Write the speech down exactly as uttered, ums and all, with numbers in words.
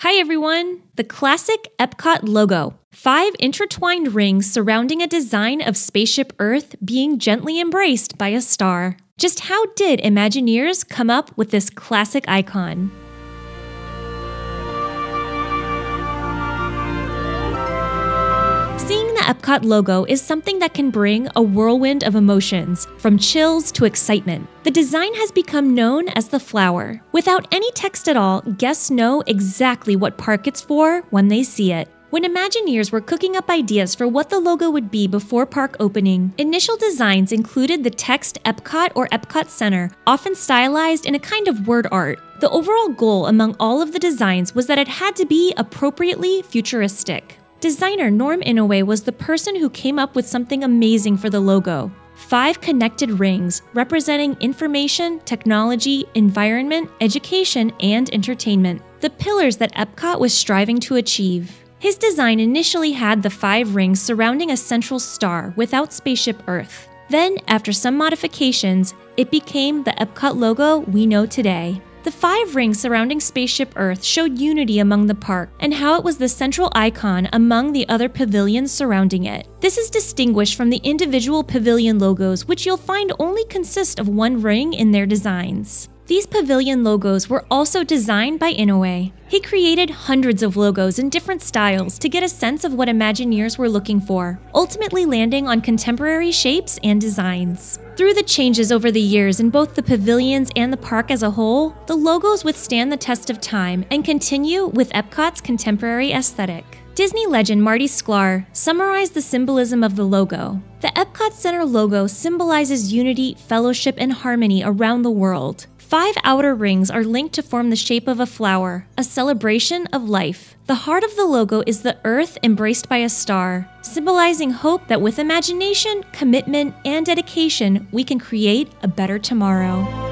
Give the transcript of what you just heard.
Hi everyone! The classic Epcot logo. Five intertwined rings surrounding a design of Spaceship Earth being gently embraced by a star. Just how did Imagineers come up with this classic icon? Seeing the Epcot logo is something that can bring a whirlwind of emotions, from chills to excitement. The design has become known as the flower. Without any text at all, guests know exactly what park it's for when they see it. When Imagineers were cooking up ideas for what the logo would be before park opening, initial designs included the text Epcot or Epcot Center, often stylized in a kind of word art. The overall goal among all of the designs was that it had to be appropriately futuristic. Designer Norm Inouye was the person who came up with something amazing for the logo. Five connected rings representing information, technology, environment, education, and entertainment. The pillars that Epcot was striving to achieve. His design initially had the five rings surrounding a central star without Spaceship Earth. Then, after some modifications, it became the Epcot logo we know today. The five rings surrounding Spaceship Earth showed unity among the park and how it was the central icon among the other pavilions surrounding it. This is distinguished from the individual pavilion logos, which you'll find only consist of one ring in their designs. These pavilion logos were also designed by Inouye. He created hundreds of logos in different styles to get a sense of what Imagineers were looking for, ultimately landing on contemporary shapes and designs. Through the changes over the years in both the pavilions and the park as a whole, the logos withstand the test of time and continue with Epcot's contemporary aesthetic. Disney legend Marty Sklar summarized the symbolism of the logo. The Epcot Center logo symbolizes unity, fellowship, and harmony around the world. Five outer rings are linked to form the shape of a flower, a celebration of life. The heart of the logo is the earth embraced by a star, symbolizing hope that with imagination, commitment, and dedication, we can create a better tomorrow.